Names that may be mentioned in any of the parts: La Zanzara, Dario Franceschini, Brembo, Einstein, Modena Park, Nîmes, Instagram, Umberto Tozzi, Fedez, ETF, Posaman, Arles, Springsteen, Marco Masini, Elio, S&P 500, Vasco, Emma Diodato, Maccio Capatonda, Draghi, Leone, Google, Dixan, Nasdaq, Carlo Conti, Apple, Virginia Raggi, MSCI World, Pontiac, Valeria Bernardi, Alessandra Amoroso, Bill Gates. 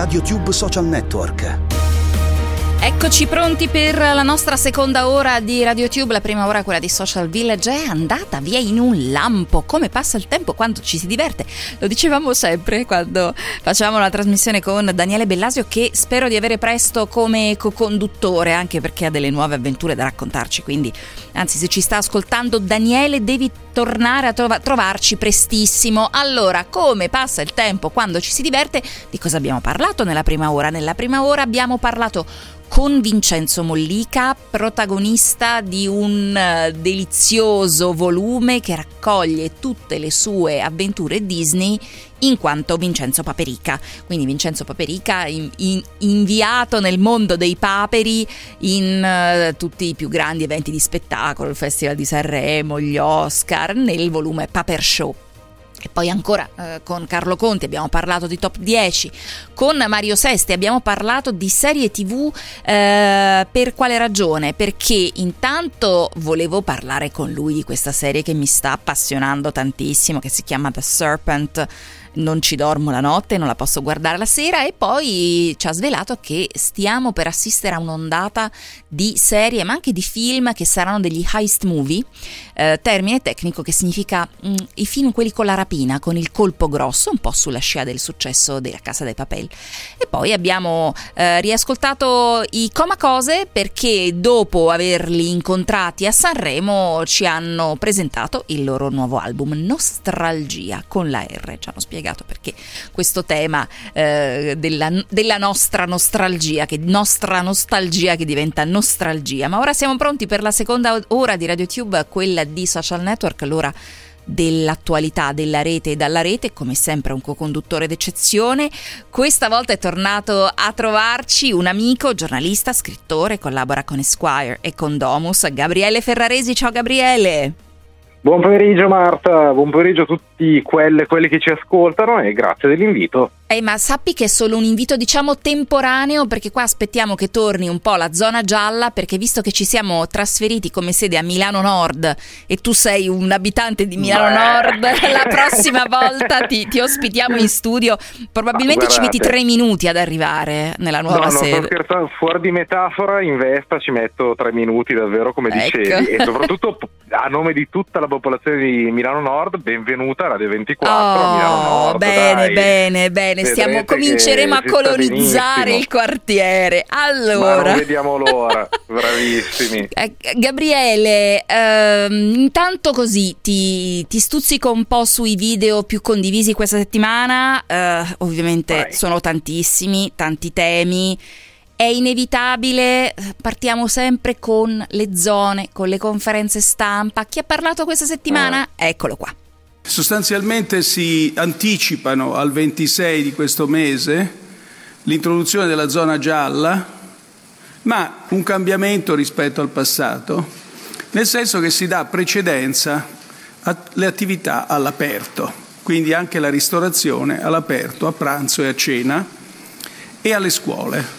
RadioTube Social Network. Eccoci pronti per la nostra seconda ora di RadioTube. La prima ora, quella di Social Village, è andata via in un lampo. Come passa il tempo quando ci si diverte. Lo dicevamo sempre quando facevamo la trasmissione con Daniele Bellasio, che spero di avere presto come co-conduttore, anche perché ha delle nuove avventure da raccontarci. Quindi, anzi, se ci sta ascoltando Daniele, devi tornare a trovarci prestissimo. Allora, come passa il tempo quando ci si diverte? Di cosa abbiamo parlato nella prima ora? Nella prima ora abbiamo parlato con Vincenzo Mollica, protagonista di un delizioso volume che raccoglie tutte le sue avventure Disney in quanto Vincenzo Paperica. Quindi Vincenzo Paperica inviato nel mondo dei paperi in tutti i più grandi eventi di spettacolo, il Festival di Sanremo, gli Oscar, nel volume Paper Show. E poi ancora con Carlo Conti abbiamo parlato di Top 10, con Mario Sesti abbiamo parlato di serie TV, per quale ragione? Perché intanto volevo parlare con lui di questa serie che mi sta appassionando tantissimo, che si chiama The Serpent. Non ci dormo la notte, non la posso guardare la sera. E poi ci ha svelato che stiamo per assistere a un'ondata di serie, ma anche di film che saranno degli heist movie, termine tecnico che significa i film quelli con la rapina, con il colpo grosso, un po' sulla scia del successo della Casa dei Papel. E poi abbiamo riascoltato i Coma Cose, perché dopo averli incontrati a Sanremo ci hanno presentato il loro nuovo album Nostralgia, con la R. Ci hanno spiegato perché questo tema della nostra nostalgia, che nostra nostalgia che diventa nostralgia. Ma ora siamo pronti per la seconda ora di RadioTube, quella di Social Network, l'ora dell'attualità della rete e dalla rete. Come sempre un co-conduttore d'eccezione. Questa volta è tornato a trovarci un amico, giornalista, scrittore, collabora con Esquire e con Domus, Gabriele Ferraresi. Ciao Gabriele! Buon pomeriggio Marta, buon pomeriggio a tutti quelli che ci ascoltano e grazie dell'invito. Ma sappi che è solo un invito, diciamo, temporaneo, perché qua aspettiamo che torni un po' la zona gialla, perché visto che ci siamo trasferiti come sede a Milano Nord e tu sei un abitante di Milano Nord, la prossima volta ti ospitiamo in studio. Probabilmente ci metti 3 minuti ad arrivare nella nuova sede. No, sto scherzando, fuori di metafora, in Vespa ci metto 3 minuti davvero, come dicevi. Ecco. E soprattutto a nome di tutta la popolazione di Milano Nord, benvenuta a Radio 24 a Milano Nord. Bene. Cominceremo a colonizzare il quartiere. Allora, ma non vediamo l'ora. Bravissimi. Gabriele, intanto così ti stuzzico un po' sui video più condivisi questa settimana. Ovviamente sono tantissimi, tanti temi. È inevitabile, partiamo sempre con le zone, con le conferenze stampa. Chi ha parlato questa settimana? Eccolo qua. Sostanzialmente si anticipano al 26 di questo mese l'introduzione della zona gialla, ma un cambiamento rispetto al passato, nel senso che si dà precedenza alle attività all'aperto, quindi anche la ristorazione all'aperto, a pranzo e a cena, e alle scuole.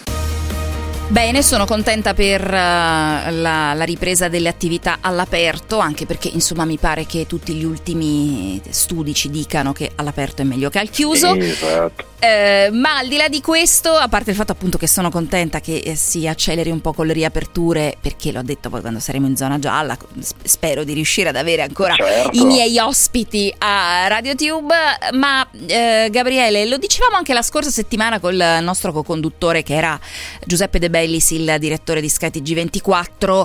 Bene, sono contenta per la ripresa delle attività all'aperto, anche perché insomma mi pare che tutti gli ultimi studi ci dicano che all'aperto è meglio che al chiuso. Esatto. Ma al di là di questo, a parte il fatto appunto che sono contenta che si acceleri un po' con le riaperture, perché l'ho detto, poi quando saremo in zona gialla spero di riuscire ad avere ancora i miei ospiti a RadioTube. Ma Gabriele, lo dicevamo anche la scorsa settimana col nostro co-conduttore che era Giuseppe De Belli, il direttore di Sky TG24,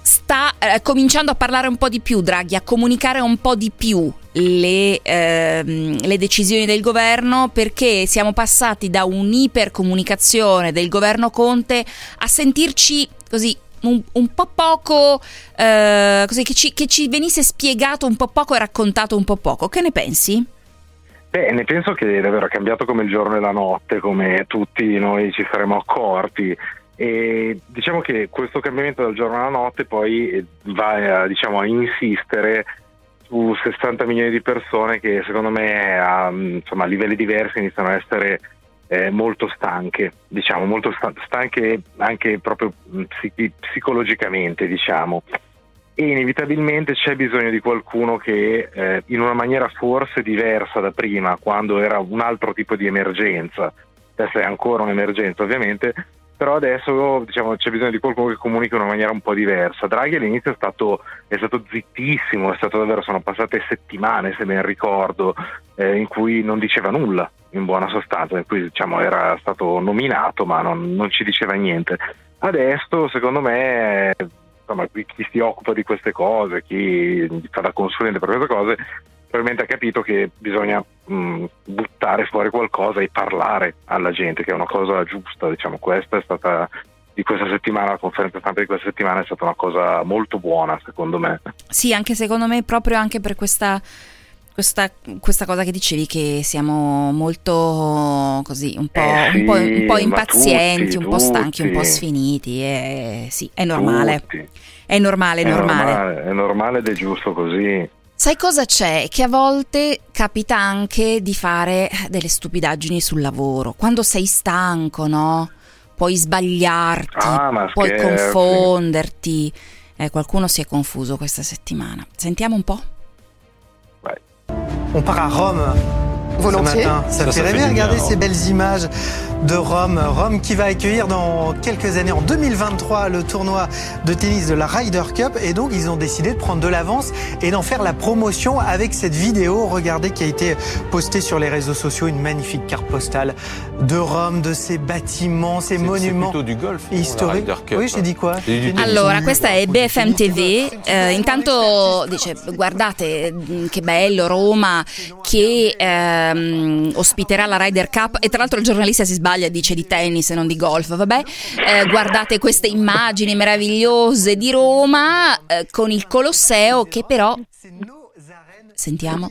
sta cominciando a parlare un po' di più Draghi, a comunicare un po' di più le decisioni del governo, perché siamo passati da un'ipercomunicazione del governo Conte a sentirci così un po' poco, così che ci venisse spiegato un po' poco e raccontato un po' poco. Che ne pensi? Beh, ne penso che davvero è cambiato come il giorno e la notte, come tutti noi ci saremmo accorti, e diciamo che questo cambiamento dal giorno alla notte poi va a insistere su 60 milioni di persone che secondo me a livelli diversi iniziano a essere molto stanche, stanche anche proprio psicologicamente, diciamo. E inevitabilmente c'è bisogno di qualcuno che in una maniera forse diversa da prima, quando era un altro tipo di emergenza, adesso è ancora un'emergenza ovviamente, però adesso diciamo c'è bisogno di qualcuno che comunichi in una maniera un po' diversa. Draghi all'inizio è stato zittissimo, è stato davvero, sono passate settimane se ben ricordo, in cui non diceva nulla in buona sostanza, in cui diciamo era stato nominato ma non ci diceva niente. Adesso secondo me insomma, chi si occupa di queste cose, chi fa da consulente per queste cose, probabilmente ha capito che bisogna buttare fuori qualcosa e parlare alla gente, che è una cosa giusta, diciamo. Questa è stata, di questa settimana, la conferenza stampa di questa settimana è stata una cosa molto buona secondo me. Sì, anche secondo me, proprio anche per questa cosa che dicevi, che siamo molto così un po' impazienti, tutti, un po' stanchi, un po' sfiniti, sì, è normale. Tutti. È normale ed è giusto così. Sai cosa c'è? Che a volte capita anche di fare delle stupidaggini sul lavoro, quando sei stanco, no? Puoi sbagliarti, puoi confonderti. Qualcuno si è confuso questa settimana. Sentiamo un po'. On part à Rome volontiers. Ce matin, ça fait rêver, regardez ces belles images de Rome. Rome qui va accueillir dans quelques années, en 2023, le tournoi de tennis de la Ryder Cup. Et donc, ils ont décidé de prendre de l'avance et d'en faire la promotion avec cette vidéo, regardez, qui a été postée sur les réseaux sociaux. Une magnifique carte postale de Rome, de ces bâtiments, ces monuments du golf, historiques. Oui, j'ai dit quoi? Allora, questa è BFM TV. Intanto dice, guardate che bello Roma che ospiterà la Ryder Cup. E tra l'altro il giornalista si sbaglia, dice di tennis e non di golf, vabbè. Guardate queste immagini meravigliose di Roma con il Colosseo, che però sentiamo.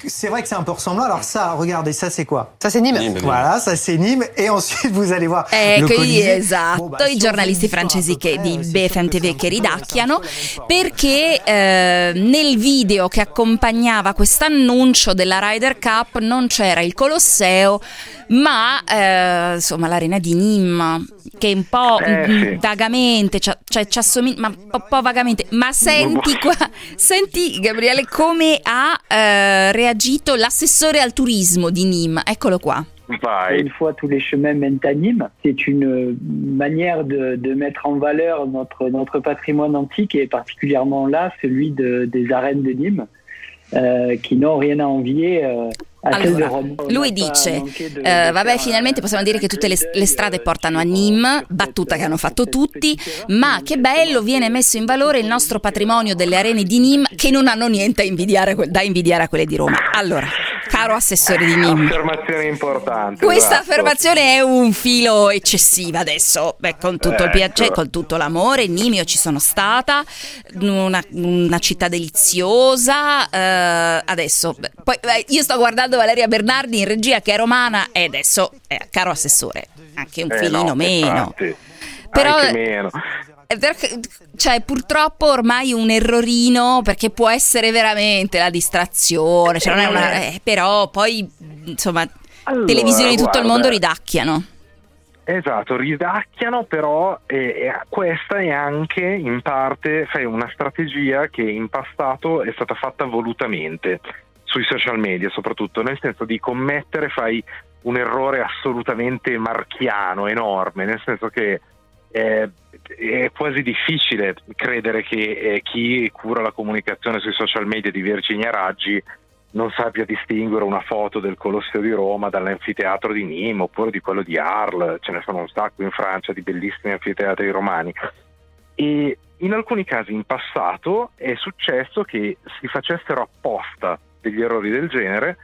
C'est vrai que c'est un peu ressemblant. Alors ça, regardez, ça c'est quoi? Ça c'est Nîmes. Voilà, ça c'est Nîmes. Et ensuite vous allez voir. Esatto, i giornalisti francesi di BFM TV che ridacchiano, perché nel video che accompagnava quest'annuncio della Ryder Cup non c'era il Colosseo, ma insomma l'arena di Nîmes, che un po' vagamente, cioè ci assomiglia, ma un po' vagamente. Ma senti qua, senti Gabriele come ha réagito l'assessore al tourisme di Nîmes. Eccolo qua. Bye. Une fois tous les chemins mènent à Nîmes, c'est une manière de mettre en valeur notre patrimoine antique, et particulièrement là celui des arènes de Nîmes, qui n'ont rien à envier allora, lui dice vabbè, finalmente possiamo dire che tutte le strade portano a Nîmes, battuta che hanno fatto tutti, ma che bello, viene messo in valore il nostro patrimonio delle arene di Nîmes, che non hanno niente da invidiare a quelle di Roma. Allora, caro assessore di Nîmes, affermazione importante. Questa affermazione è un filo eccessiva adesso. Beh, con tutto il piacere, con tutto l'amore, Nîmes, io ci sono stata, una città deliziosa. Adesso poi io sto guardando Valeria Bernardi in regia, che è romana, e adesso caro assessore, anche un filino meno, infatti, però anche meno. Cioè, purtroppo ormai un errorino, perché può essere veramente la distrazione, cioè non è una, però poi insomma televisioni di tutto il mondo ridacchiano. Esatto, ridacchiano, però questa è anche in parte una strategia che in passato è stata fatta volutamente sui social media, soprattutto, nel senso di commettere un errore assolutamente marchiano, enorme, nel senso che è quasi difficile credere che chi cura la comunicazione sui social media di Virginia Raggi non sappia distinguere una foto del Colosseo di Roma dall'anfiteatro di Nîmes, oppure di quello di Arles. Ce ne sono un sacco in Francia di bellissimi anfiteatri romani. E in alcuni casi in passato è successo che si facessero apposta degli errori del genere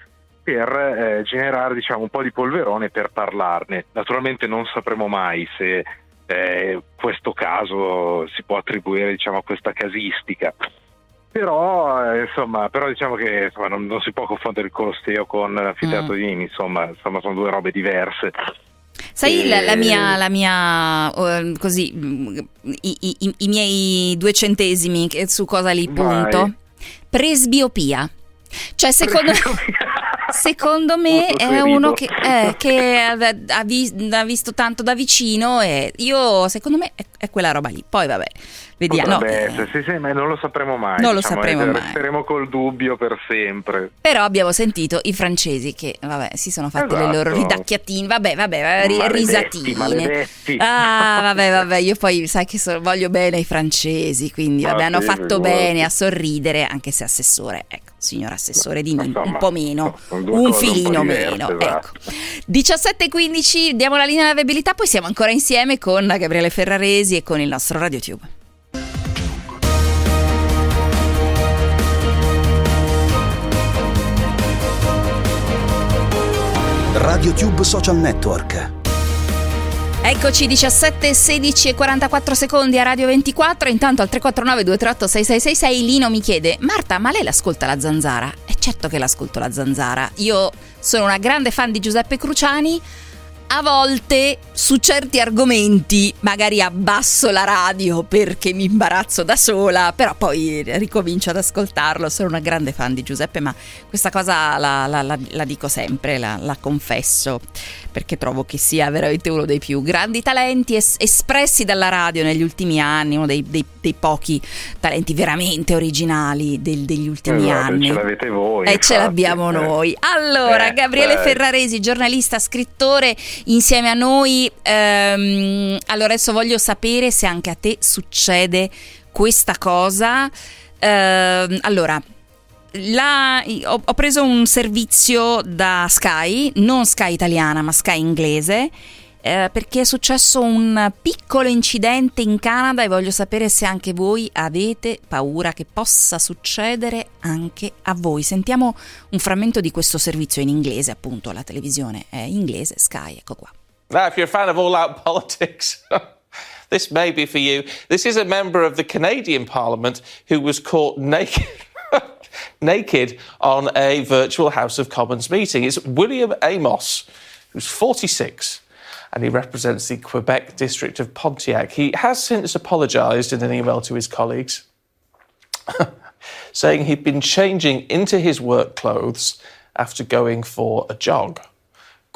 per generare, diciamo, un po' di polverone per parlarne. Naturalmente non sapremo mai se questo caso si può attribuire, diciamo, a questa casistica, però diciamo che insomma, non si può confondere il Colosseo con l'anfiteatro di Nîmes, insomma sono due robe diverse. Sai, la mia così i miei 2 centesimi su cosa li punto? Presbiopia. Cioè, secondo me Secondo me è uno che ha visto tanto da vicino, e io, secondo me, è quella roba lì. Poi vabbè, vediamo. Vabbè, no, sì, ma non lo sapremo mai. Non lo sapremo mai. Resteremo col dubbio per sempre. Però abbiamo sentito i francesi che, vabbè, si sono fatti le loro ridacchiatine. Risatine. Maledetti. Ah, vabbè, io poi sai che voglio bene ai francesi, quindi vabbè, hanno fatto bene a sorridere, anche se assessore, ecco. Signor assessore di Nîmes, un po' meno, un filino meno, ecco. 17:15, diamo la linea alla viabilità, poi siamo ancora insieme con Gabriele Ferraresi e con il nostro RadioTube. RadioTube Social Network. Eccoci, 17:16:44 a Radio 24, intanto al 349-238-6666 Lino mi chiede: Marta, ma lei l'ascolta La Zanzara? E certo che l'ascolto La Zanzara, io sono una grande fan di Giuseppe Cruciani, a volte su certi argomenti magari abbasso la radio perché mi imbarazzo da sola, però poi ricomincio ad ascoltarlo, sono una grande fan di Giuseppe, ma questa cosa la dico sempre, la confesso, perché trovo che sia veramente uno dei più grandi talenti espressi dalla radio negli ultimi anni, uno dei pochi talenti veramente originali degli ultimi anni. Ce l'avete voi. E ce l'abbiamo noi. Allora, Gabriele Ferraresi, giornalista, scrittore, insieme a noi. Allora, adesso voglio sapere se anche a te succede questa cosa. Allora, ho preso un servizio da Sky, non Sky italiana ma Sky inglese, perché è successo un piccolo incidente in Canada e voglio sapere se anche voi avete paura che possa succedere anche a voi. Sentiamo un frammento di questo servizio in inglese, appunto, la televisione è inglese, Sky, ecco qua. Now, if you're a fan of all-out politics, this may be for you. This is a member of the Canadian Parliament who was caught naked on a virtual House of Commons meeting. It's William Amos, who's 46, and he represents the Quebec district of Pontiac. He has since apologised in an email to his colleagues, saying he'd been changing into his work clothes after going for a jog.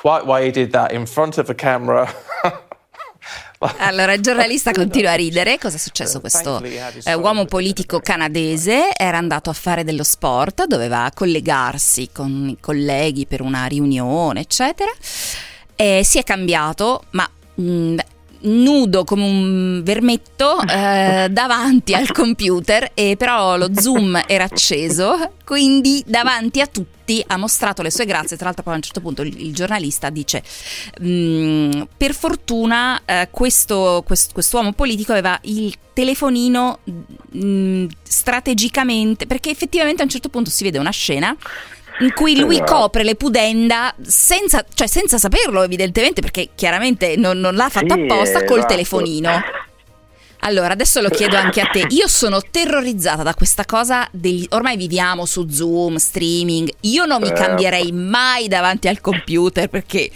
Quite why he did that in front of a camera... Allora, il giornalista continua a ridere. Cosa è successo? Questo uomo politico canadese era andato a fare dello sport, doveva collegarsi con i colleghi per una riunione, eccetera, e si è cambiato, ma nudo come un vermetto, davanti al computer, e però lo Zoom era acceso, quindi davanti a tutti ha mostrato le sue grazie. Tra l'altro poi a un certo punto il giornalista dice: per fortuna quest'uomo politico aveva il telefonino strategicamente, perché effettivamente a un certo punto si vede una scena in cui lui copre le pudenda senza saperlo, evidentemente, perché chiaramente non l'ha fatto apposta, col telefonino. Allora, adesso lo chiedo anche a te. Io sono terrorizzata da questa cosa ormai viviamo su Zoom, streaming. Io non mi cambierei mai davanti al computer, perché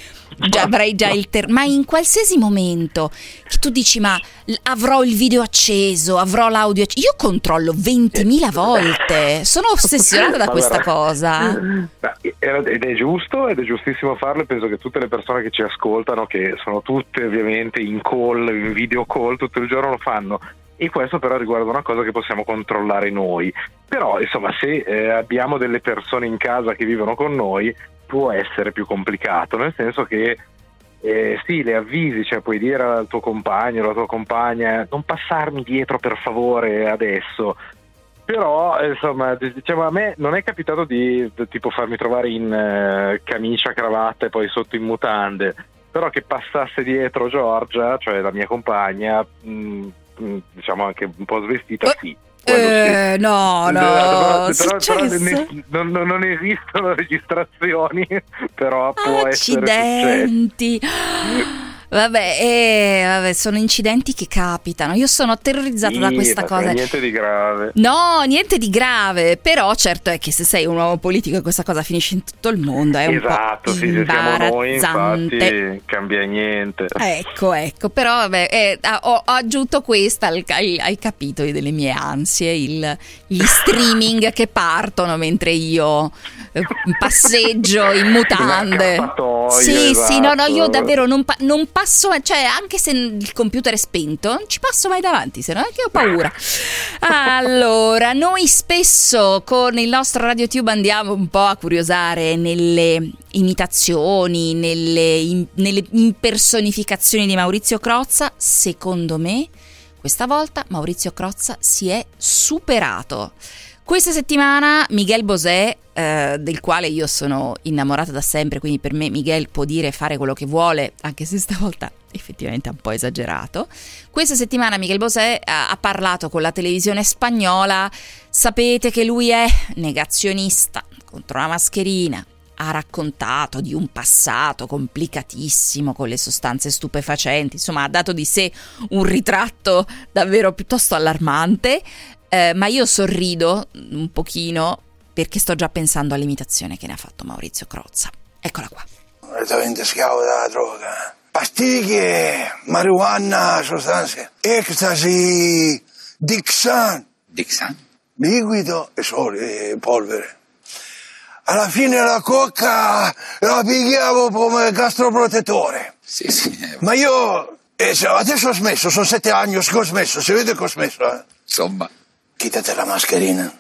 avrei già ma in qualsiasi momento che tu dici: ma avrò il video acceso, avrò l'audio acceso. Io controllo 20.000 volte, sono ossessionata da questa cosa. Ed è giusto, ed è giustissimo farlo, e penso che tutte le persone che ci ascoltano, che sono tutte ovviamente in video call tutto il giorno, lo fanno. E questo però riguarda una cosa che possiamo controllare noi. Però insomma, se abbiamo delle persone in casa che vivono con noi, può essere più complicato, nel senso che sì, le avvisi, cioè puoi dire al tuo compagno, alla tua compagna: non passarmi dietro per favore adesso. Però insomma, diciamo, a me non è capitato di tipo farmi trovare in camicia, cravatta e poi sotto in mutande, però che passasse dietro Giorgia, cioè la mia compagna, diciamo anche un po' svestita, sì. Non esistono registrazioni, però può accidenti. Essere vabbè, sono incidenti che capitano. Io sono terrorizzata da questa cosa. Niente di grave. No, niente di grave. Però certo è che se sei un uomo politico e questa cosa finisce in tutto il mondo, è un po' sì, imbarazzante. Se siamo noi, infatti, cambia niente. Ecco. Però vabbè, ho aggiunto questa ai capitoli delle mie ansie, gli streaming che partono mentre io passeggio in mutande. Sì, esatto. Sì, no, io davvero non passo, cioè anche se il computer è spento non ci passo mai davanti, se no anche ho paura. Allora, noi spesso con il nostro RadioTube andiamo un po' a curiosare nelle imitazioni, nelle impersonificazioni di Maurizio Crozza. Secondo me questa volta Maurizio Crozza si è superato. Questa settimana Miguel Bosé, del quale io sono innamorata da sempre, quindi per me Miguel può dire e fare quello che vuole, anche se stavolta effettivamente ha un po' esagerato. Questa settimana Miguel Bosé ha parlato con la televisione spagnola. Sapete che lui è negazionista contro la mascherina. Ha raccontato di un passato complicatissimo con le sostanze stupefacenti, insomma ha dato di sé un ritratto davvero piuttosto allarmante, ma io sorrido un pochino perché sto già pensando all'imitazione che ne ha fatto Maurizio Crozza. Eccola qua. Completamente schiavo della droga, pastiglie, marijuana, sostanze, ecstasy, Dixan, liquido e polvere. Alla fine la cocca la pigliavo come gastroprotettore. Sì. Ma io adesso ho smesso, sono 7 anni che ho smesso, si vede che ho smesso. Insomma. Chitate la mascherina.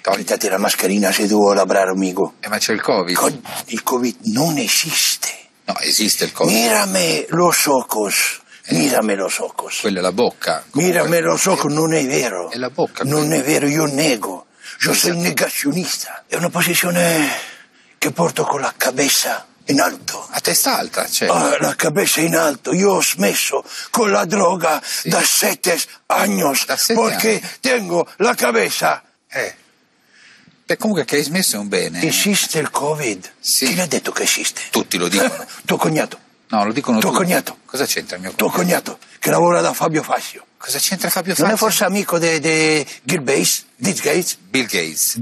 Chitate la mascherina se devo lavorare, amico. Ma c'è il Covid. Il Covid non esiste. No, esiste il Covid. Mírame los ojos. Mirami los ojos. Quella è la bocca. Comunque. Mirami los ojos, non è vero. È la bocca. Non è vero, io nego. Io sono un negazionista, è una posizione che porto con la cabeza in alto. A testa alta, cioè. La cabeza in alto, io ho smesso con la droga da 7 anni, perché tengo la cabeza. Beh, comunque che hai smesso è un bene. Esiste il Covid? Sì. Chi l'ha detto che esiste? Tutti lo dicono. Tuo cognato. No, lo dicono tutti. Tuo cognato. Cosa c'entra il mio cognato? Tuo cognato, che lavora da Fabio Fazio. Cosa c'entra Fabio Fazio? Non è forse amico di Bill Gates? Bill Gates.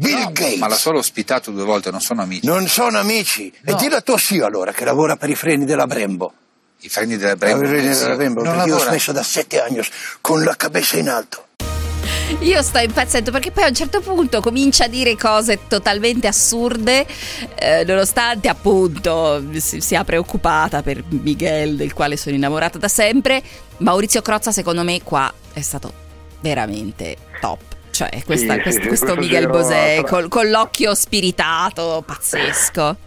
Ma l'ha solo ospitato 2 volte, non sono amici. Non sono amici. No. E dillo a tuo zio allora, che lavora per i freni della Brembo. I freni della Brembo? Perché io ho smesso da 7 anni con la cabeza in alto. Io sto impazzendo perché poi a un certo punto comincia a dire cose totalmente assurde, nonostante appunto sia preoccupata per Miguel, del quale sono innamorata da sempre. Maurizio Crozza secondo me qua è stato veramente top, cioè questo Miguel Bosé con l'occhio spiritato pazzesco.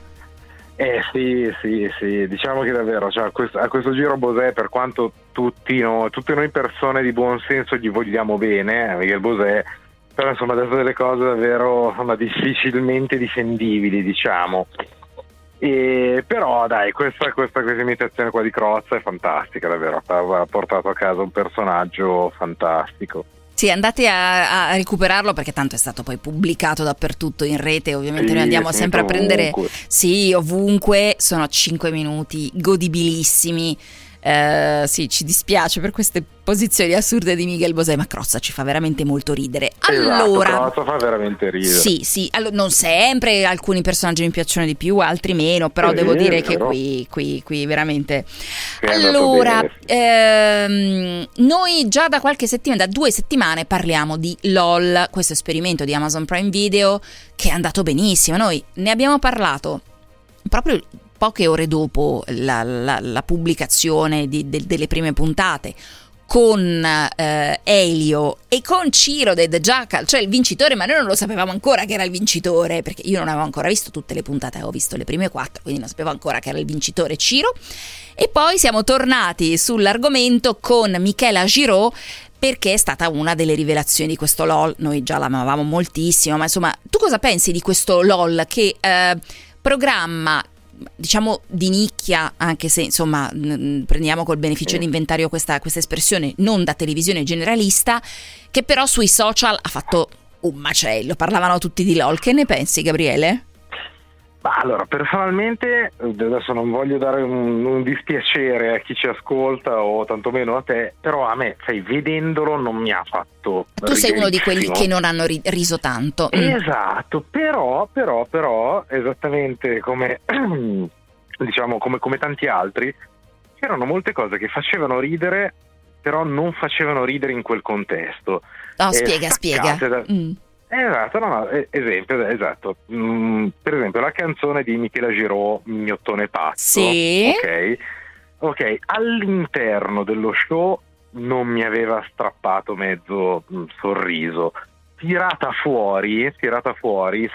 Sì, diciamo che davvero, cioè, a questo giro Bosé, per quanto tutti noi persone di buon senso gli vogliamo bene, Miguel Bosé, però insomma ha detto delle cose davvero difficilmente difendibili, diciamo. E però dai, questa imitazione qua di Crozza è fantastica, davvero, ha portato a casa un personaggio fantastico. Sì, andate a recuperarlo perché tanto è stato poi pubblicato dappertutto in rete, ovviamente sì, noi andiamo sempre a prendere ovunque, sono 5 minuti godibilissimi. Sì, ci dispiace per queste posizioni assurde di Miguel Bosé, ma Crozza ci fa veramente molto ridere. Allora, esatto, Crozza fa veramente ridere. Sì, allora, non sempre, alcuni personaggi mi piacciono di più, altri meno, però devo dire che qui veramente. Allora, noi già da qualche settimana, da 2 settimane parliamo di LOL, questo esperimento di Amazon Prime Video che è andato benissimo. Noi ne abbiamo parlato proprio poche ore dopo la pubblicazione delle prime puntate con Elio e con Ciro del The Jackal, cioè il vincitore, ma noi non lo sapevamo ancora che era il vincitore, perché io non avevo ancora visto tutte le puntate, avevo visto le prime 4, quindi non sapevo ancora che era il vincitore Ciro. E poi siamo tornati sull'argomento con Michela Giraud, perché è stata una delle rivelazioni di questo LOL. Noi già l'amavamo moltissimo, ma insomma, tu cosa pensi di questo LOL che programma, diciamo, di nicchia, anche se insomma prendiamo col beneficio di inventario questa espressione non da televisione generalista, che però sui social ha fatto un macello, parlavano tutti di LOL. Che ne pensi, Gabriele? Allora, personalmente adesso non voglio dare un dispiacere a chi ci ascolta o tantomeno a te, però a me, vedendolo non mi ha fatto. Tu sei uno di quelli che non hanno riso tanto. Esatto, però esattamente come diciamo come tanti altri, c'erano molte cose che facevano ridere, però non facevano ridere in quel contesto. No, spiega. Esatto, no, esempio, esatto. Per esempio la canzone di Michela Giraud, Gnottone Pazzo. Sì. Ok, all'interno dello show non mi aveva strappato mezzo sorriso. Tirata fuori,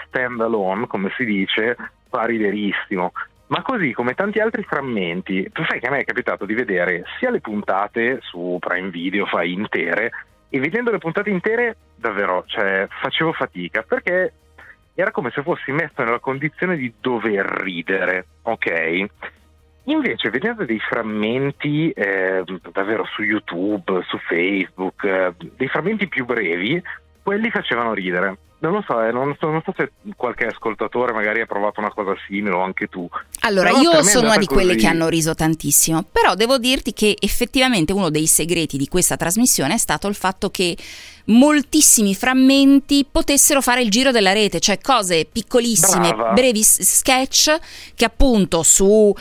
stand alone, come si dice, fa riderissimo. Ma così come tanti altri frammenti, tu sai che a me è capitato di vedere sia le puntate su Prime Video, fai intere, e vedendo le puntate intere davvero, cioè, facevo fatica, perché era come se fossi messo nella condizione di dover ridere, ok? Invece vedendo dei frammenti davvero su YouTube, su Facebook, dei frammenti più brevi, quelli facevano ridere. Non so se qualche ascoltatore magari ha provato una cosa simile o anche tu. Allora, però io sono una di quelle che hanno riso tantissimo, però devo dirti che effettivamente uno dei segreti di questa trasmissione è stato il fatto che moltissimi frammenti potessero fare il giro della rete, cioè cose piccolissime, brevi sketch che appunto su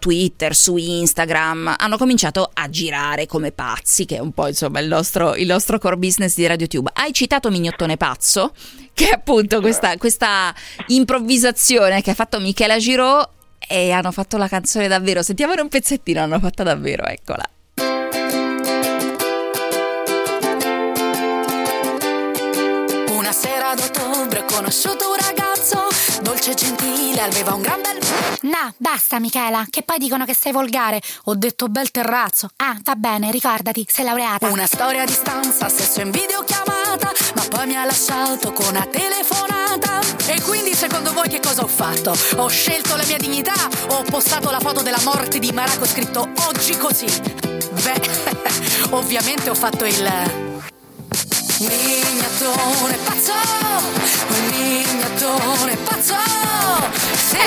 Twitter, su Instagram hanno cominciato a girare come pazzi, che è un po' insomma il nostro core business di RadioTube. Hai citato Mignottone Pazzo, che è appunto questa improvvisazione che ha fatto Michela Giraud, e hanno fatto la canzone davvero. Sentiamone un pezzettino, l'hanno fatta davvero, eccola. Una sera ad ottobre ho conosciuto un ragazzo dolce e gentile, aveva un gran bel... No, basta Michela, che poi dicono che sei volgare. Ho detto bel terrazzo. Ah, va bene, ricordati, sei laureata. Una storia a distanza, sesso in videochiamata, ma poi mi ha lasciato con una telefonata. E quindi secondo voi che cosa ho fatto? Ho scelto la mia dignità, ho postato la foto della morte di Maracco scritto oggi così. Beh, ovviamente ho fatto il... Mignottone pazzo, mignottone pazzo.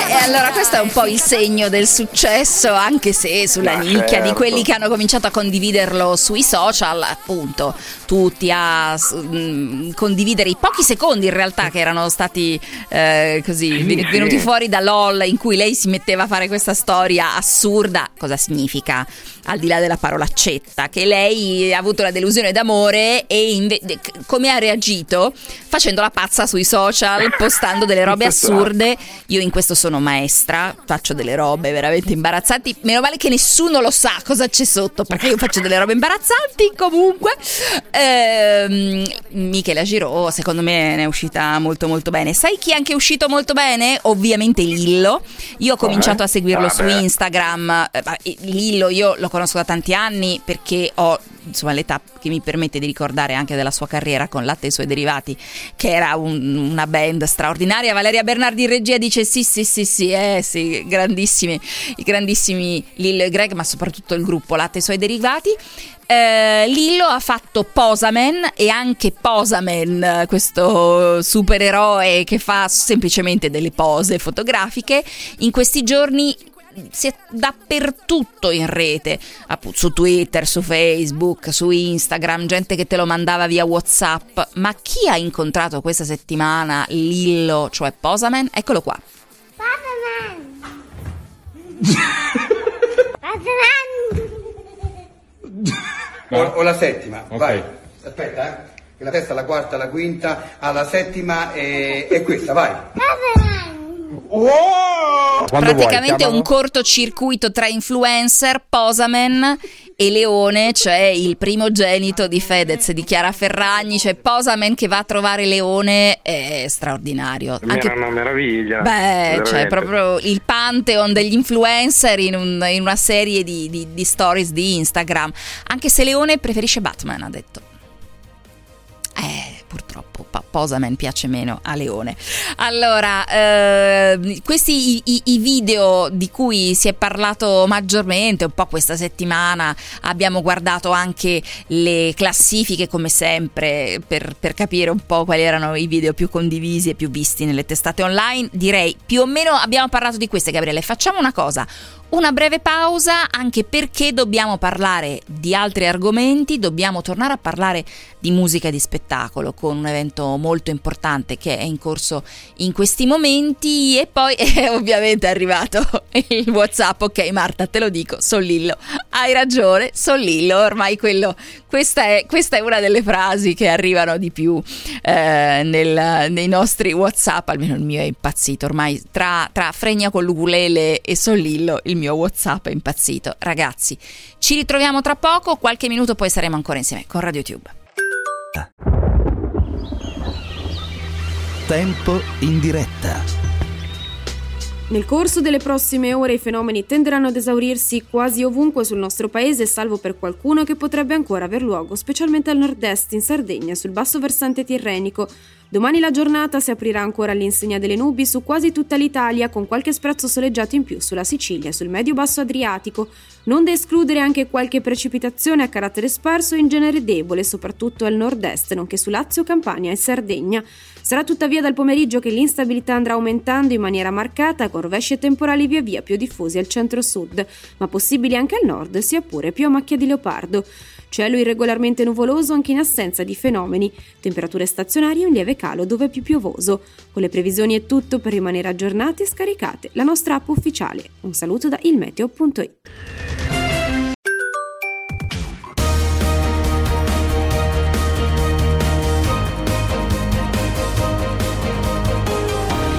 E allora questo è un po' il segno del successo, anche se sulla nicchia, certo, di quelli che hanno cominciato a condividerlo sui social, appunto, tutti a condividere i pochi secondi in realtà che erano stati così venuti fuori da LOL, in cui lei si metteva a fare questa storia assurda. Cosa significa? Al di là della parolaccetta, che lei ha avuto la delusione d'amore e come ha reagito? Facendo la pazza sui social, postando delle robe assurde. Io in questo sono maestra, faccio delle robe veramente imbarazzanti. Meno male che nessuno lo sa cosa c'è sotto, perché io faccio delle robe imbarazzanti comunque. Michela Giraud secondo me ne è uscita molto molto bene. Sai chi è anche uscito molto bene? Ovviamente Lillo. Io ho cominciato a seguirlo su Instagram. Lillo io lo conosco da tanti anni, perché ho insomma l'età che mi permette di ricordare anche della sua carriera con Latte e i suoi derivati, che era una band straordinaria. Valeria Bernardi in regia dice sì, grandissimi Lillo e Greg, ma soprattutto il gruppo Latte e i suoi derivati. Lillo ha fatto Posaman, e anche Posaman, questo supereroe che fa semplicemente delle pose fotografiche, in questi giorni si è dappertutto in rete, appunto, su Twitter, su Facebook, su Instagram, gente che te lo mandava via WhatsApp. Ma chi ha incontrato questa settimana Lillo, cioè Posaman? Eccolo qua. Posaman! Posaman! O la settima, okay. Vai. Aspetta, che la terza, la quarta, la quinta, alla settima è questa, vai. Posaman! Oh! Praticamente è un cortocircuito tra influencer, Posaman e Leone, cioè il primogenito di Fedez, di Chiara Ferragni. Cioè Posaman che va a trovare Leone è straordinario. Anche... Era una meraviglia. Beh, cioè proprio il pantheon degli influencer in una serie di stories di Instagram. Anche se Leone preferisce Batman, ha detto. Purtroppo Posaman piace meno a Leone. Allora, questi i video di cui si è parlato maggiormente un po' questa settimana. Abbiamo guardato anche le classifiche come sempre per capire un po' quali erano i video più condivisi e più visti nelle testate online. Direi più o meno abbiamo parlato di queste, Gabriele. Facciamo una cosa, una breve pausa, anche perché dobbiamo parlare di altri argomenti, dobbiamo tornare a parlare di musica e di spettacolo con un evento molto importante che è in corso in questi momenti. E poi è ovviamente arrivato il WhatsApp. Ok Marta, te lo dico, Sollillo, hai ragione, Sollillo, ormai quello, questa è una delle frasi che arrivano di più nei nostri WhatsApp, almeno il mio è impazzito ormai, tra Fregna con l'Ukulele e Sollillo il mio WhatsApp è impazzito. Ragazzi, ci ritroviamo tra poco, qualche minuto, poi saremo ancora insieme con RadioTube. Tempo in diretta. Nel corso delle prossime ore i fenomeni tenderanno ad esaurirsi quasi ovunque sul nostro paese, salvo per qualcuno che potrebbe ancora aver luogo, specialmente al nord-est, in Sardegna, sul basso versante tirrenico. Domani la giornata si aprirà ancora all'insegna delle nubi su quasi tutta l'Italia, con qualche sprazzo soleggiato in più sulla Sicilia e sul medio-basso Adriatico. Non da escludere anche qualche precipitazione a carattere sparso e in genere debole, soprattutto al nord-est, nonché su Lazio, Campania e Sardegna. Sarà tuttavia dal pomeriggio che l'instabilità andrà aumentando in maniera marcata, con rovesci temporali via via più diffusi al centro-sud, ma possibili anche al nord, sia pure più a macchia di leopardo. Cielo irregolarmente nuvoloso anche in assenza di fenomeni, temperature stazionarie e un lieve calo dove più piovoso. Con le previsioni è tutto, per rimanere aggiornati e scaricate la nostra app ufficiale. Un saluto da ilmeteo.it.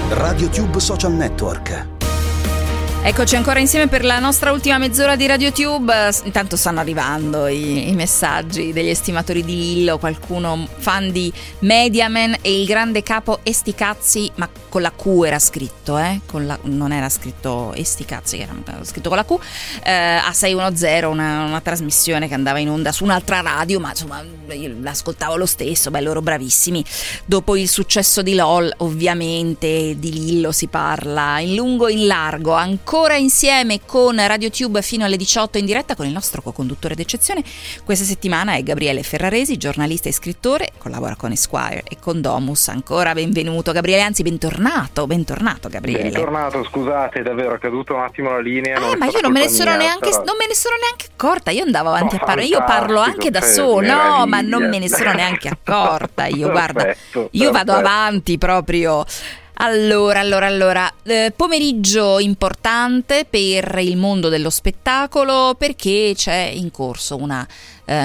RadioTube Social Network. Eccoci ancora insieme per la nostra ultima mezz'ora di RadioTube. Intanto stanno arrivando i messaggi degli estimatori di Lillo, qualcuno fan di Mediaman e il grande capo Esticazzi, ma con la Q era scritto, non era scritto Esticazzi, era scritto con la Q, a 610, una trasmissione che andava in onda su un'altra radio, ma insomma l'ascoltavo lo stesso. Beh, loro bravissimi. Dopo il successo di LOL, ovviamente di Lillo si parla in lungo e in largo, ancora insieme con RadioTube fino alle 18 in diretta con il nostro co-conduttore d'eccezione. Questa settimana è Gabriele Ferraresi, giornalista e scrittore, collabora con Esquire e con Domus. Ancora benvenuto Gabriele, anzi bentornato Gabriele. Bentornato, scusate, davvero è caduta un attimo la linea. Ma io non me ne sono neanche accorta, io andavo avanti a parlare, io parlo anche da solo, ma non me ne sono neanche accorta, io guarda, io vado avanti proprio. Allora, pomeriggio importante per il mondo dello spettacolo, perché c'è in corso una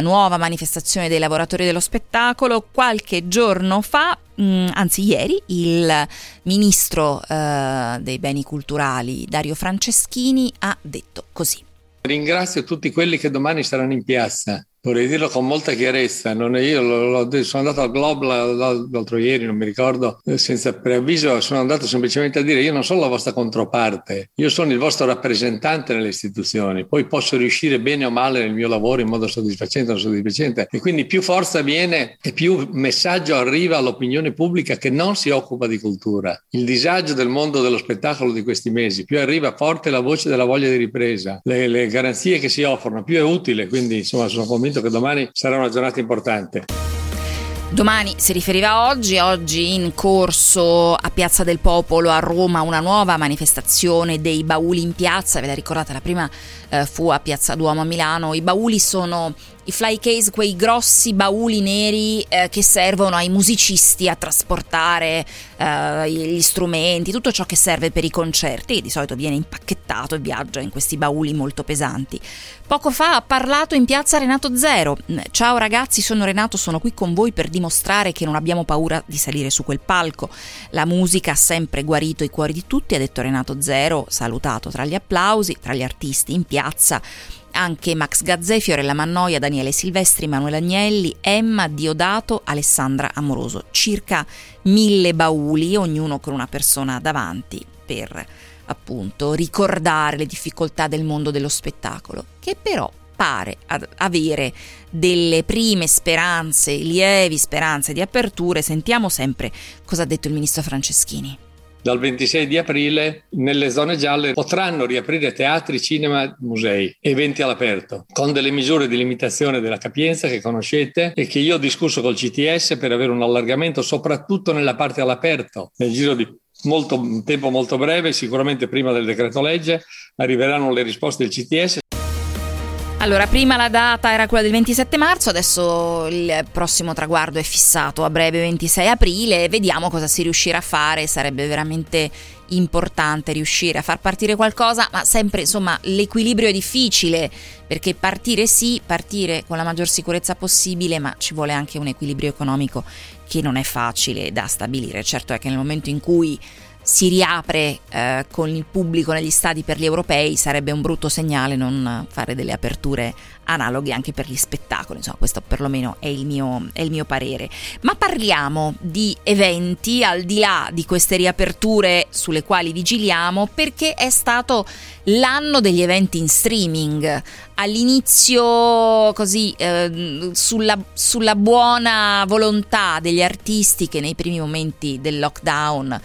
nuova manifestazione dei lavoratori dello spettacolo. Qualche giorno fa, anzi ieri, il ministro dei beni culturali Dario Franceschini ha detto così. Ringrazio tutti quelli che domani saranno in piazza. Vorrei dirlo con molta chiarezza, sono andato al Globo l'altro ieri, non mi ricordo, senza preavviso, sono andato semplicemente a dire: io non sono la vostra controparte, io sono il vostro rappresentante nelle istituzioni, poi posso riuscire bene o male nel mio lavoro in modo soddisfacente o non soddisfacente, e quindi più forza viene e più messaggio arriva all'opinione pubblica che non si occupa di cultura. Il disagio del mondo dello spettacolo di questi mesi, più arriva forte la voce della voglia di ripresa, le garanzie che si offrono, più è utile, quindi insomma sono convinto che domani sarà una giornata importante. Domani si riferiva a oggi in corso a Piazza del Popolo a Roma una nuova manifestazione dei bauli in piazza. Ve la ricordate, la prima fu a Piazza Duomo a Milano. I bauli sono i fly case, quei grossi bauli neri che servono ai musicisti a trasportare gli strumenti, tutto ciò che serve per i concerti, di solito viene impacchettato e viaggia in questi bauli molto pesanti. Poco fa ha parlato in piazza Renato Zero. Ciao ragazzi, sono Renato, sono qui con voi per dimostrare che non abbiamo paura di salire su quel palco. La musica ha sempre guarito i cuori di tutti, ha detto Renato Zero, salutato tra gli applausi, tra gli artisti in piazza. Anche Max Gazzè, Fiorella Mannoia, Daniele Silvestri, Manuel Agnelli, Emma Diodato, Alessandra Amoroso. Circa 1000 bauli, ognuno con una persona davanti, per appunto ricordare le difficoltà del mondo dello spettacolo, che però pare ad avere delle prime speranze, lievi speranze di aperture. Sentiamo sempre cosa ha detto il ministro Franceschini. Dal 26 di aprile nelle zone gialle potranno riaprire teatri, cinema, musei, eventi all'aperto, con delle misure di limitazione della capienza che conoscete e che io ho discusso col CTS per avere un allargamento soprattutto nella parte all'aperto. Nel giro di tempo molto breve, sicuramente prima del decreto legge, arriveranno le risposte del CTS. Allora, prima la data era quella del 27 marzo, adesso il prossimo traguardo è fissato a breve, 26 aprile, vediamo cosa si riuscirà a fare. Sarebbe veramente importante riuscire a far partire qualcosa, ma sempre, insomma, l'equilibrio è difficile, perché partire sì, partire con la maggior sicurezza possibile, ma ci vuole anche un equilibrio economico che non è facile da stabilire. Certo è che nel momento in cui si riapre con il pubblico negli stadi per gli europei, sarebbe un brutto segnale non fare delle aperture analoghe anche per gli spettacoli. Insomma, questo perlomeno è il mio parere. Ma parliamo di eventi al di là di queste riaperture sulle quali vigiliamo, perché è stato l'anno degli eventi in streaming. All'inizio, così, sulla buona volontà degli artisti che nei primi momenti del lockdown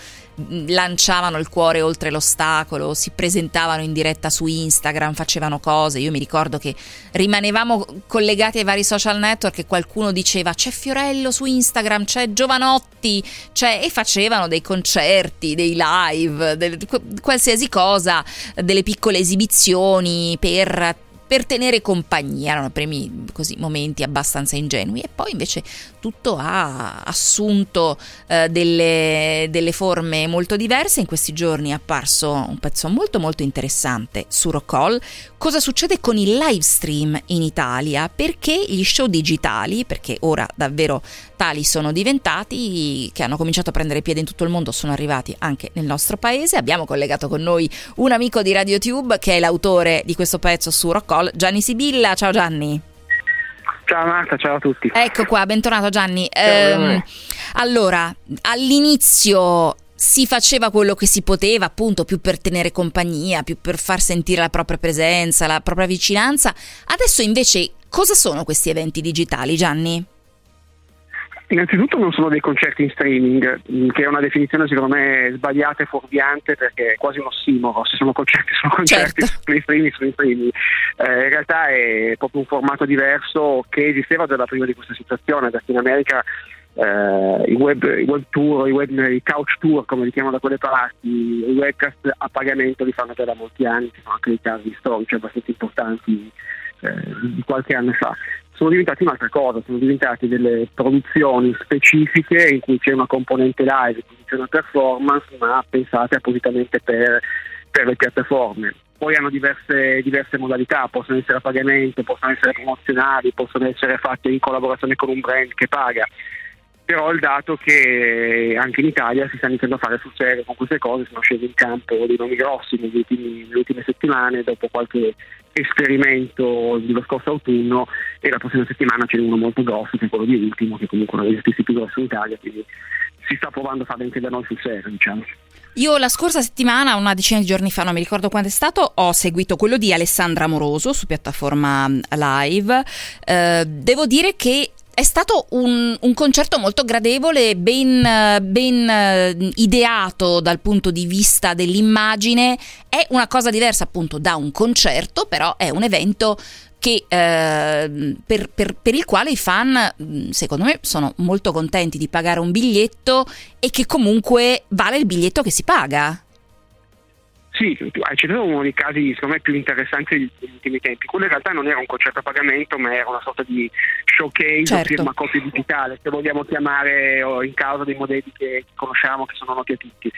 lanciavano il cuore oltre l'ostacolo, si presentavano in diretta su Instagram, facevano cose. Io mi ricordo che rimanevamo collegati ai vari social network e qualcuno diceva c'è Fiorello su Instagram, c'è Giovanotti, c'è, e facevano dei concerti, dei live, qualsiasi cosa, delle piccole esibizioni per tenere compagnia. Erano primi così momenti abbastanza ingenui, e poi invece tutto ha assunto delle forme molto diverse. In questi giorni è apparso un pezzo molto molto interessante su Rockol. Cosa succede con il live stream in Italia? Perché gli show digitali, perché ora davvero tali sono diventati, che hanno cominciato a prendere piede in tutto il mondo, sono arrivati anche nel nostro paese. Abbiamo collegato con noi un amico di RadioTube che è l'autore di questo pezzo su Rockol, Gianni Sibilla. Ciao Gianni. Ciao Marta, ciao a tutti. Ecco qua, bentornato Gianni. Allora, all'inizio si faceva quello che si poteva, appunto, più per tenere compagnia, più per far sentire la propria presenza, la propria vicinanza. Adesso invece cosa sono questi eventi digitali, Gianni? Innanzitutto non sono dei concerti in streaming, che è una definizione secondo me sbagliata e fuorviante, perché è quasi un ossimoro. Se sono concerti, certo. In streaming. In realtà è proprio un formato diverso che esisteva già da prima di questa situazione, perché in America i couch tour, come li chiamano da quelle parti, i webcast a pagamento li fanno già da molti anni, ci sono anche dei casi storici abbastanza importanti di qualche anno fa. Sono diventati un'altra cosa, sono diventati delle produzioni specifiche in cui c'è una componente live, quindi c'è una performance, ma pensate appositamente per le piattaforme. Poi hanno diverse modalità, possono essere a pagamento, possono essere promozionali, possono essere fatte in collaborazione con un brand che paga. Però il dato che anche in Italia si sta iniziando a fare sul serio con queste cose, sono scesi in campo dei nomi grossi nelle ultime settimane, dopo qualche esperimento dello scorso autunno, e la prossima settimana c'è uno molto grosso, che è quello di Ultimo, che comunque è uno degli artisti più grossi in Italia, quindi si sta provando a fare anche da noi sul serio, diciamo. Io la scorsa settimana, una decina di giorni fa, non mi ricordo quando è stato, ho seguito quello di Alessandra Amoroso su piattaforma live. Devo dire che è stato un concerto molto gradevole, ben ideato dal punto di vista dell'immagine. È una cosa diversa, appunto, da un concerto, però è un evento che per il quale i fan, secondo me, sono molto contenti di pagare un biglietto, e che comunque vale il biglietto che si paga. Sì, c'è stato uno dei casi secondo me più interessanti degli ultimi tempi. Quello in realtà non era un concerto a pagamento, ma era una sorta di showcase, certo, firma copia digitale, se vogliamo chiamare in causa dei modelli che conosciamo, che sono noti a tutti.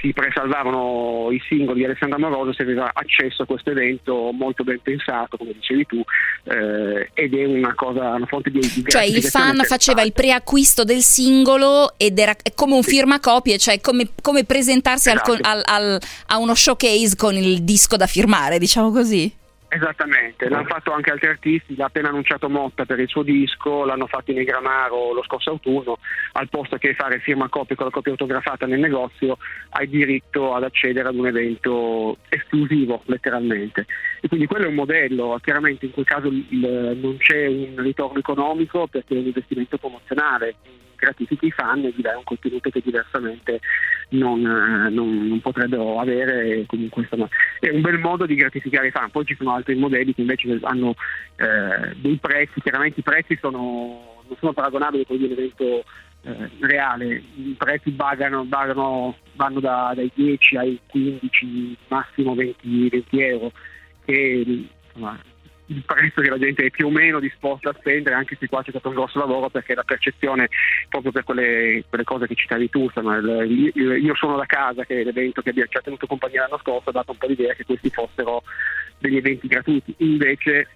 Si presalvavano i singoli di Alessandra Amoroso, si aveva accesso a questo evento molto ben pensato, come dicevi tu, ed è una cosa, una fonte di cioè il fan faceva il preacquisto del singolo, ed era come un firmacopie, cioè come presentarsi, esatto, a uno showcase con il disco da firmare, diciamo così. Esattamente, l'hanno fatto anche altri artisti, l'ha appena annunciato Motta per il suo disco, l'hanno fatto in Negramaro lo scorso autunno. Al posto che fare firma copia con la copia autografata nel negozio, hai diritto ad accedere ad un evento esclusivo, letteralmente. E quindi quello è un modello, chiaramente in quel caso non c'è un ritorno economico, perché è un investimento promozionale, gratifichi i fan e gli dai un contenuto che diversamente non potrebbero avere. Comunque, insomma, è un bel modo di gratificare i fan. Poi ci sono altri modelli che invece hanno dei prezzi, chiaramente i prezzi non sono paragonabili con l'evento reale. I prezzi vanno dai 10 ai 15, massimo 20 euro, che insomma il prezzo che la gente è più o meno disposta a spendere, anche se qua c'è stato un grosso lavoro, perché la percezione, proprio per quelle cose che citavi tu, Io sono da casa, che è l'evento che ci ha tenuto compagnia l'anno scorso, ha dato un po' l'idea che questi fossero degli eventi gratuiti, invece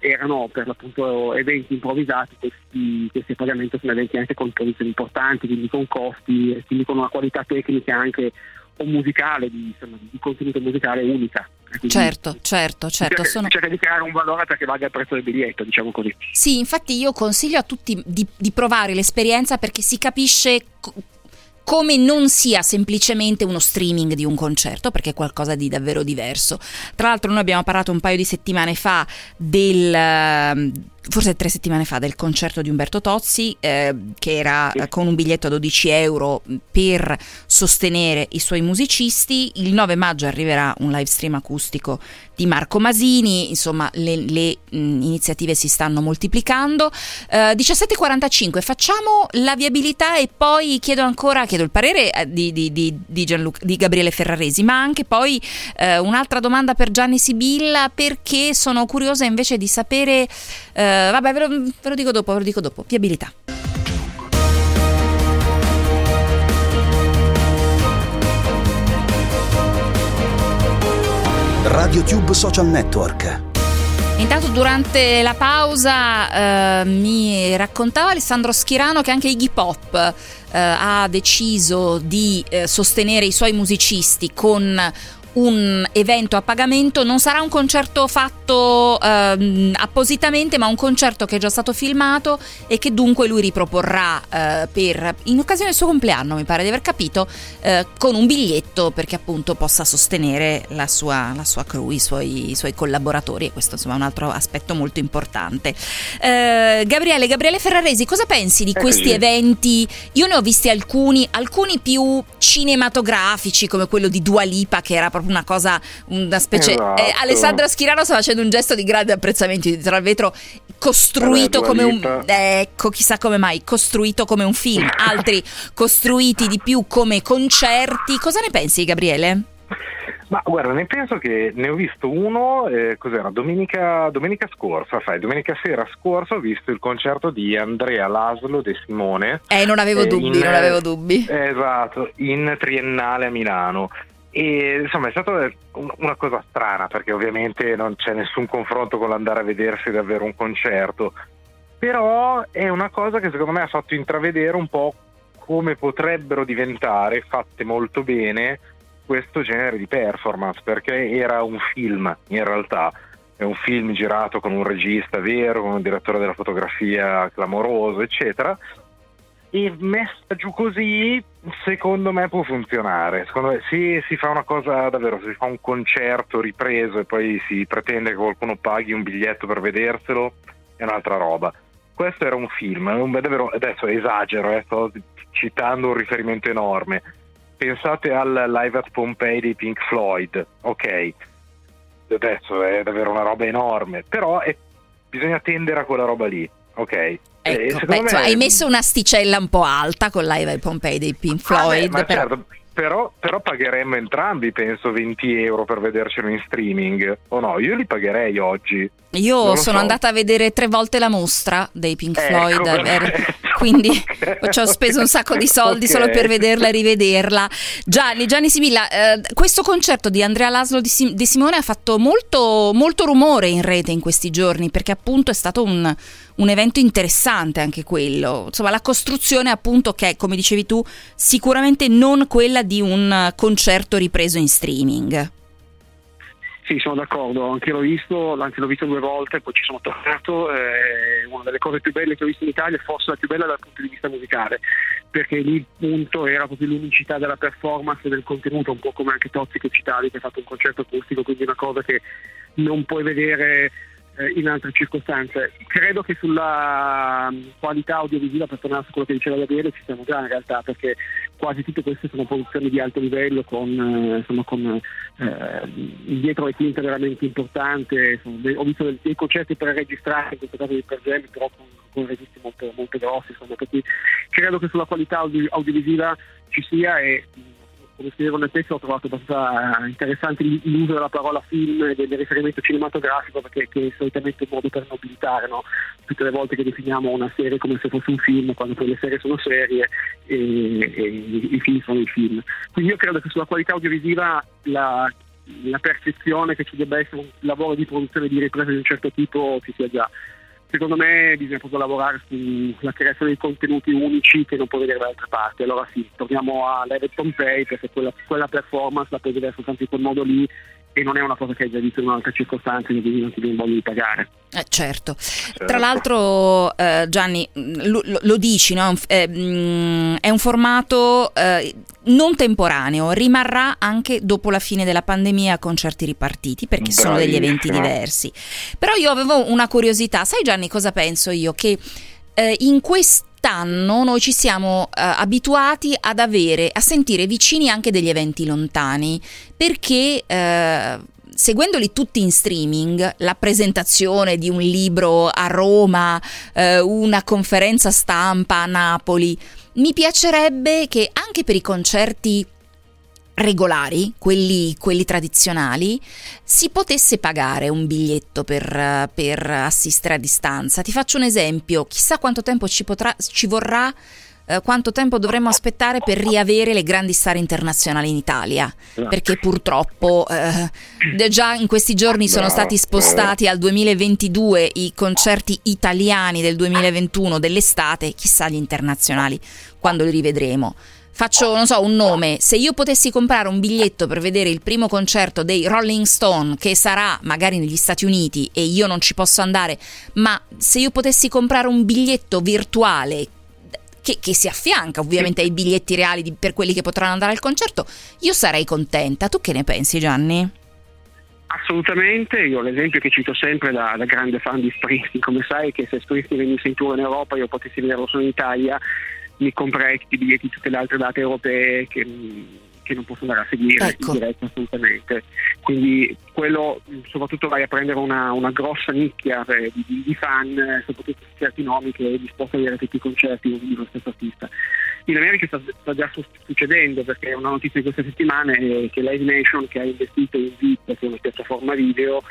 erano per l'appunto eventi improvvisati. Questi pagamenti sono eventi anche con produzioni importanti, quindi con costi, e quindi con una qualità tecnica anche o musicale, di contenuto musicale unica. Quindi certo. Cerca di creare un valore perché valga il prezzo del biglietto, diciamo così. Sì, infatti io consiglio a tutti di provare l'esperienza, perché si capisce come non sia semplicemente uno streaming di un concerto, perché è qualcosa di davvero diverso. Tra l'altro noi abbiamo parlato un paio di settimane fa forse 3 settimane fa del concerto di Umberto Tozzi, che era con un biglietto a €12 per sostenere i suoi musicisti. Il 9 maggio arriverà un live stream acustico di Marco Masini. Insomma, le iniziative si stanno moltiplicando. 17.45, facciamo la viabilità e poi chiedo il parere di Gabriele Ferraresi, ma anche poi un'altra domanda per Gianni Sibilla, perché sono curiosa invece di sapere... vabbè, ve lo dico dopo, viabilità. RadioTube Social Network. Intanto durante la pausa mi raccontava Alessandro Schirano che anche Iggy Pop ha deciso di sostenere i suoi musicisti con un evento a pagamento. Non sarà un concerto fatto appositamente, ma un concerto che è già stato filmato e che dunque lui riproporrà in occasione del suo compleanno, mi pare di aver capito, con un biglietto, perché appunto possa sostenere la sua crew, i suoi collaboratori, e questo insomma è un altro aspetto molto importante. Gabriele Ferraresi, cosa pensi di questi eventi? Io ne ho visti alcuni più cinematografici, come quello di Dua Lipa, che era proprio una cosa, una specie, esatto. Alessandra Schirano sta facendo un gesto di grande apprezzamento dietro al vetro, costruito come un ecco, chissà come mai, costruito come un film, altri costruiti di più come concerti. Cosa ne pensi, Gabriele? Ma guarda, ne penso che ne ho visto uno, cos'era? Domenica sera scorsa ho visto il concerto di Andrea Laszlo De Simone. Non avevo dubbi. Esatto, in Triennale a Milano. E insomma è stata una cosa strana, perché ovviamente non c'è nessun confronto con l'andare a vedersi davvero un concerto, però è una cosa che secondo me ha fatto intravedere un po' come potrebbero diventare, fatte molto bene, questo genere di performance, perché era un film, in realtà è un film girato con un regista vero, con un direttore della fotografia clamoroso, eccetera, e messa giù così secondo me può funzionare. Secondo me si fa una cosa davvero, si fa un concerto ripreso e poi si pretende che qualcuno paghi un biglietto per vederselo, è un'altra roba. Questo era un film, davvero, adesso esagero, sto citando un riferimento enorme. Pensate al Live at Pompeii dei Pink Floyd, ok, adesso è davvero una roba enorme, però bisogna tendere a quella roba lì, ok. Ecco, hai messo un'asticella un po' alta con Live at Pompeii dei Pink Floyd. Certo, però pagheremmo entrambi, penso, €20 per vedercelo in streaming, o no? Io li pagherei oggi. Io sono andata a vedere 3 volte la mostra dei Pink Floyd, quindi ci ho speso un sacco di soldi solo per vederla e rivederla. Gianni Sibilla, questo concerto di Andrea Laszlo De Simone ha fatto molto, molto rumore in rete in questi giorni, perché appunto è stato un evento interessante anche quello. Insomma, la costruzione appunto, che è, come dicevi tu, sicuramente non quella di un concerto ripreso in streaming. Sì, sono d'accordo, anche l'ho visto 2 volte, poi ci sono tornato. Una delle cose più belle che ho visto in Italia, forse la più bella dal punto di vista musicale, perché lì appunto era proprio l'unicità della performance e del contenuto, un po' come anche Tozzi che citavi, che ha fatto un concerto acustico, quindi una cosa che non puoi vedere in altre circostanze. Credo che sulla qualità audiovisiva, per tornare su quello che diceva Gabriele, ci siamo già in realtà, perché quasi tutte queste sono produzioni di alto livello, con dietro le quinte veramente importante. Ho visto dei concerti preregistrati, in questo caso di Per Gem, però con registi molto, molto grossi, quindi credo che sulla qualità audiovisiva ci sia, e come scrivevo nel testo, ho trovato abbastanza interessante l'uso della parola film e del riferimento cinematografico, perché che è solitamente un modo per nobilitare, no? Tutte le volte che definiamo una serie come se fosse un film, quando poi le serie sono serie e i film sono i film. Quindi io credo che sulla qualità audiovisiva la percezione che ci debba essere un lavoro di produzione, di ripresa di un certo tipo, ci sia già. Secondo me bisogna proprio lavorare sulla creazione di contenuti unici che non può vedere da altre parti. Allora sì, torniamo a Live at Pompeii, perché quella performance la puoi vedere soltanto in quel modo lì, e non è una cosa che hai già visto in un'altra circostanza, quindi non ti viene voglia di pagare. Certo. Tra l'altro Gianni, lo dici, no? È un formato non temporaneo, rimarrà anche dopo la fine della pandemia, concerti ripartiti, perché sono degli eventi diversi. Però io avevo una curiosità, sai Gianni cosa penso io? Che in quest'anno noi ci siamo abituati ad avere, a sentire vicini anche degli eventi lontani, perché seguendoli tutti in streaming, la presentazione di un libro a Roma, una conferenza stampa a Napoli, mi piacerebbe che anche per i concerti regolari, quelli tradizionali, si potesse pagare un biglietto per assistere a distanza. Ti faccio un esempio, chissà quanto tempo ci vorrà, quanto tempo dovremmo aspettare per riavere le grandi star internazionali in Italia, perché purtroppo già in questi giorni sono stati spostati al 2022 i concerti italiani del 2021 dell'estate, chissà gli internazionali quando li rivedremo. Faccio, non so, un nome: se io potessi comprare un biglietto per vedere il primo concerto dei Rolling Stone, che sarà magari negli Stati Uniti e io non ci posso andare, ma se io potessi comprare un biglietto virtuale che si affianca ovviamente ai biglietti reali per quelli che potranno andare al concerto, io sarei contenta. Tu che ne pensi, Gianni? Assolutamente, io l'esempio che cito sempre da grande fan di Springsteen, come sai, che se Springsteen venisse in tour in Europa io potessi vederlo solo in Italia, mi comprei tutti i biglietti di tutte le altre date europee che non posso andare a seguire, ecco, in diretta, assolutamente. Quindi quello soprattutto vai a prendere una grossa nicchia di fan, soprattutto certi nomi, che è disposto a vedere tutti i concerti di uno stesso artista. In America sta già succedendo, perché è una notizia di questa settimana è che Live Nation, che ha investito in VIP, che è una piattaforma video,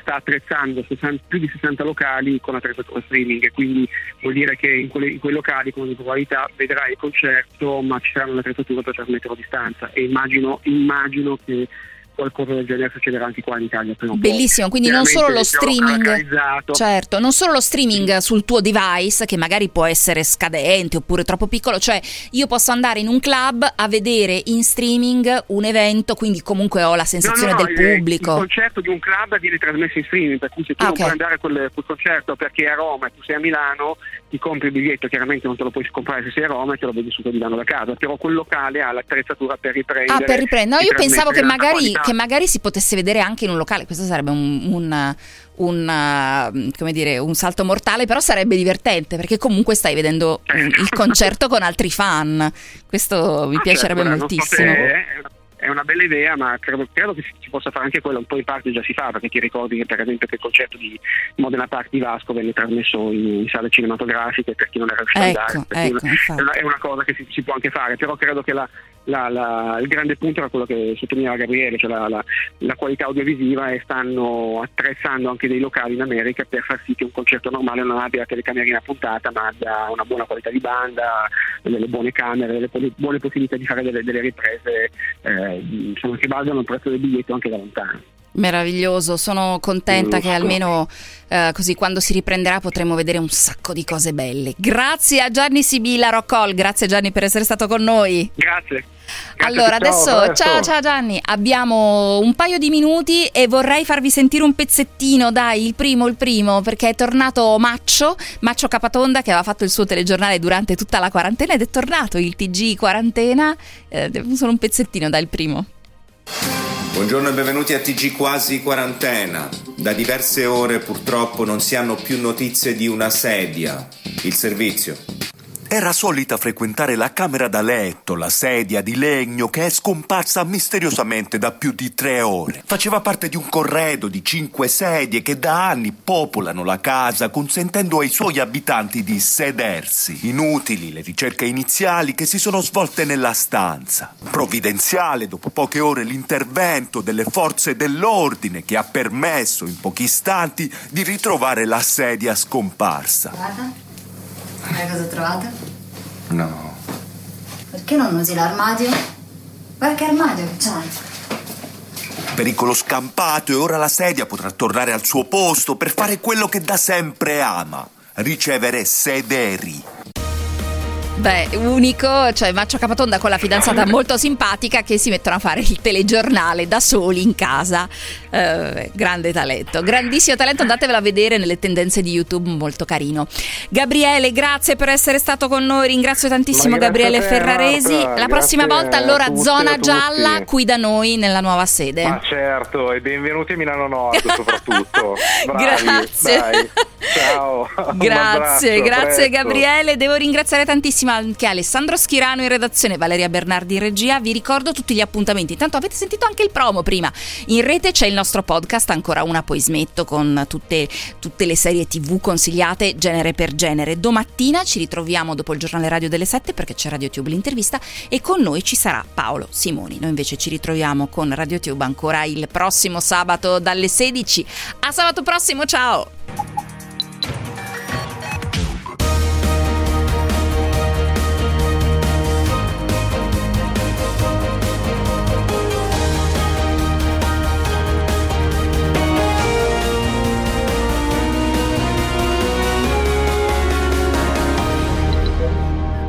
sta attrezzando più di 60 locali con attrezzatura streaming, quindi vuol dire che in quei locali con regolarità vedrai il concerto, ma ci sarà un'attrezzatura per trasmetterlo a distanza, e immagino che qualcosa del genere succederà anche qua in Italia. Bellissimo, quindi non solo lo streaming, certo, non solo lo streaming sul tuo device, che magari può essere scadente oppure troppo piccolo, cioè io posso andare in un club a vedere in streaming un evento, quindi comunque ho la sensazione del pubblico. Il concerto di un club viene trasmesso in streaming, per cui se tu non puoi andare a quel concerto perché è a Roma e tu sei a Milano, ti compri il biglietto, chiaramente non te lo puoi comprare se sei a Roma e te lo vedi subito di Milano da casa, però quel locale ha l'attrezzatura per riprendere. No, io pensavo che magari si potesse vedere anche in un locale, questo sarebbe un come dire, un salto mortale, però sarebbe divertente, perché comunque stai vedendo il concerto con altri fan. Questo mi piacerebbe moltissimo. È una bella idea, ma credo che si possa fare anche quello, un po' in parte già si fa, perché ti ricordi che per esempio che il concerto di Modena Park di Vasco venne trasmesso in sale cinematografiche per chi non era riuscito ad andare, è una cosa che si può anche fare, però credo che il grande punto era quello che sottolineava Gabriele, cioè la qualità audiovisiva, e stanno attrezzando anche dei locali in America per far sì che un concerto normale non abbia la telecamerina puntata, ma abbia una buona qualità di banda, delle buone camere, delle buone possibilità di fare delle riprese insomma, che basano il prezzo del biglietto anche da lontano. Meraviglioso, sono contenta che almeno così quando si riprenderà potremo vedere un sacco di cose belle. Grazie a Gianni Sibilla, Rockol, grazie Gianni per essere stato con noi. Grazie. Allora adesso, ciao Gianni, abbiamo un paio di minuti e vorrei farvi sentire un pezzettino, dai, il primo, perché è tornato Maccio Capatonda, che aveva fatto il suo telegiornale durante tutta la quarantena, ed è tornato il TG quarantena, solo un pezzettino dal primo. Buongiorno e benvenuti a TG Quasi Quarantena. Da diverse ore purtroppo non si hanno più notizie di una sedia, il servizio. Era solita frequentare la camera da letto, la sedia di legno che è scomparsa misteriosamente da più di 3 ore. Faceva parte di un corredo di 5 sedie che da anni popolano la casa, consentendo ai suoi abitanti di sedersi. Inutili le ricerche iniziali che si sono svolte nella stanza. Provvidenziale, dopo poche ore, l'intervento delle forze dell'ordine che ha permesso in pochi istanti di ritrovare la sedia scomparsa. Guarda. Sai cosa ho trovato? No. Perché non usi l'armadio? Guarda che armadio che c'hai. Pericolo scampato, e ora la sedia potrà tornare al suo posto per fare quello che da sempre ama: ricevere sederi. Beh, unico, cioè Maccio Capatonda con la fidanzata molto simpatica che si mettono a fare il telegiornale da soli in casa. Grande talento, grandissimo talento, andatevela a vedere nelle tendenze di YouTube, molto carino. Gabriele, grazie per essere stato con noi, ringrazio tantissimo Gabriele Ferraresi. Marta, la prossima volta allora tutti, zona gialla qui da noi nella nuova sede. Ma certo, e benvenuti a Milano Nord soprattutto. Bravi, grazie. Dai. Ciao. Grazie, grazie Gabriele. Devo ringraziare tantissimo anche Alessandro Schirano in redazione, Valeria Bernardi in regia. Vi ricordo tutti gli appuntamenti. Intanto avete sentito anche il promo prima. In rete c'è il nostro podcast Ancora una poi smetto, con tutte le serie TV consigliate genere per genere. Domattina ci ritroviamo dopo il giornale radio delle 7, perché c'è RadioTube l'intervista e con noi ci sarà Paolo Simoni. Noi invece ci ritroviamo con RadioTube ancora il prossimo sabato dalle 16. A sabato prossimo, ciao!